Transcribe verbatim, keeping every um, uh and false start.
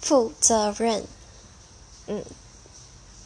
负责任。嗯。